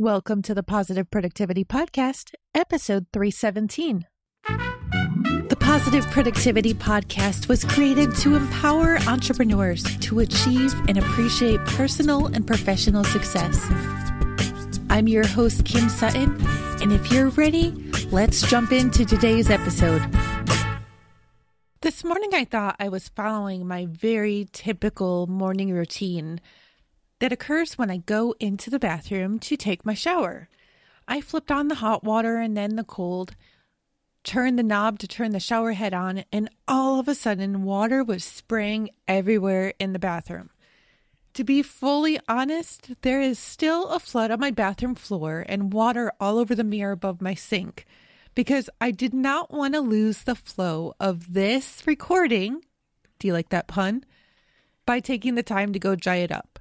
Welcome to the Positive Productivity Podcast, episode 317. The Positive Productivity Podcast was created to empower entrepreneurs to achieve and appreciate personal and professional success. I'm your host, Kim Sutton, and if you're ready, let's jump into today's episode. This morning, I thought I was following my very typical morning routine that occurs when I go into the bathroom to take my shower. I flipped on the hot water and then the cold, turned the knob to turn the shower head on, and all of a sudden, water was spraying everywhere in the bathroom. To be fully honest, there is still a flood on my bathroom floor and water all over the mirror above my sink because I did not want to lose the flow of this recording, do you like that pun, by taking the time to go dry it up.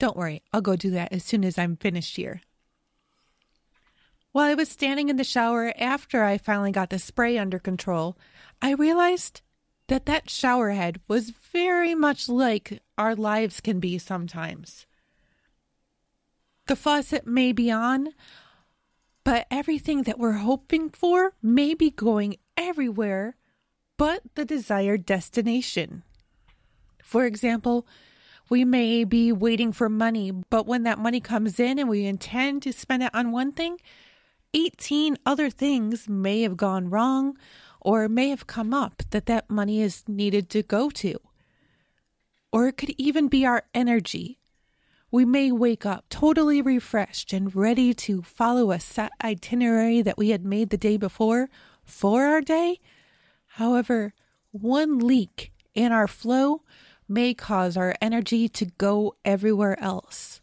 Don't worry, I'll go do that as soon as I'm finished here. While I was standing in the shower after I finally got the spray under control, I realized that shower head was very much like our lives can be sometimes. The faucet may be on, but everything that we're hoping for may be going everywhere but the desired destination. For example, we may be waiting for money, but when that money comes in and we intend to spend it on one thing, 18 other things may have gone wrong or may have come up that money is needed to go to. Or it could even be our energy. We may wake up totally refreshed and ready to follow a set itinerary that we had made the day before for our day. However, one leak in our flow may cause our energy to go everywhere else.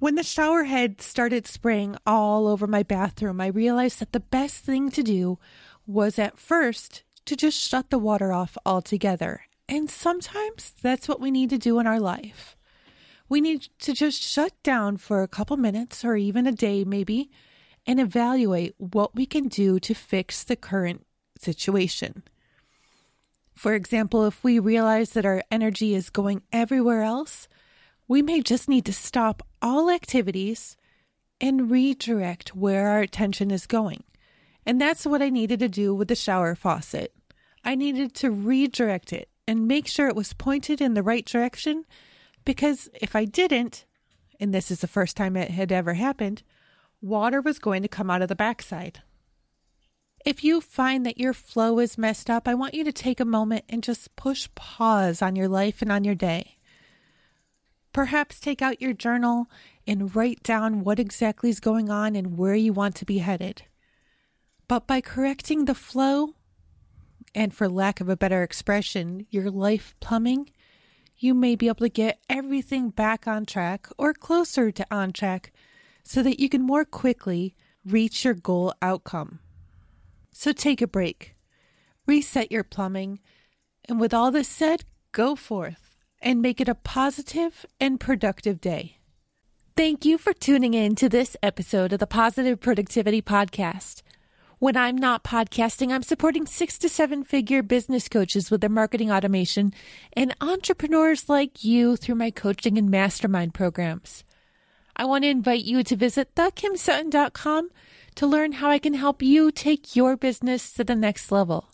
When the shower head started spraying all over my bathroom, I realized that the best thing to do was at first to just shut the water off altogether. And sometimes that's what we need to do in our life. We need to just shut down for a couple minutes or even a day maybe and evaluate what we can do to fix the current situation. For example, if we realize that our energy is going everywhere else, we may just need to stop all activities and redirect where our attention is going. And that's what I needed to do with the shower faucet. I needed to redirect it and make sure it was pointed in the right direction, because if I didn't, and this is the first time it had ever happened, water was going to come out of the backside. If you find that your flow is messed up, I want you to take a moment and just push pause on your life and on your day. Perhaps take out your journal and write down what exactly is going on and where you want to be headed. But by correcting the flow, and for lack of a better expression, your life plumbing, you may be able to get everything back on track or closer to on track so that you can more quickly reach your goal outcome. So take a break, reset your plumbing, and with all this said, go forth and make it a positive and productive day. Thank you for tuning in to this episode of the Positive Productivity Podcast. When I'm not podcasting, I'm supporting 6 to 7 figure business coaches with their marketing automation and entrepreneurs like you through my coaching and mastermind programs. I want to invite you to visit thekimsutton.com to learn how I can help you take your business to the next level.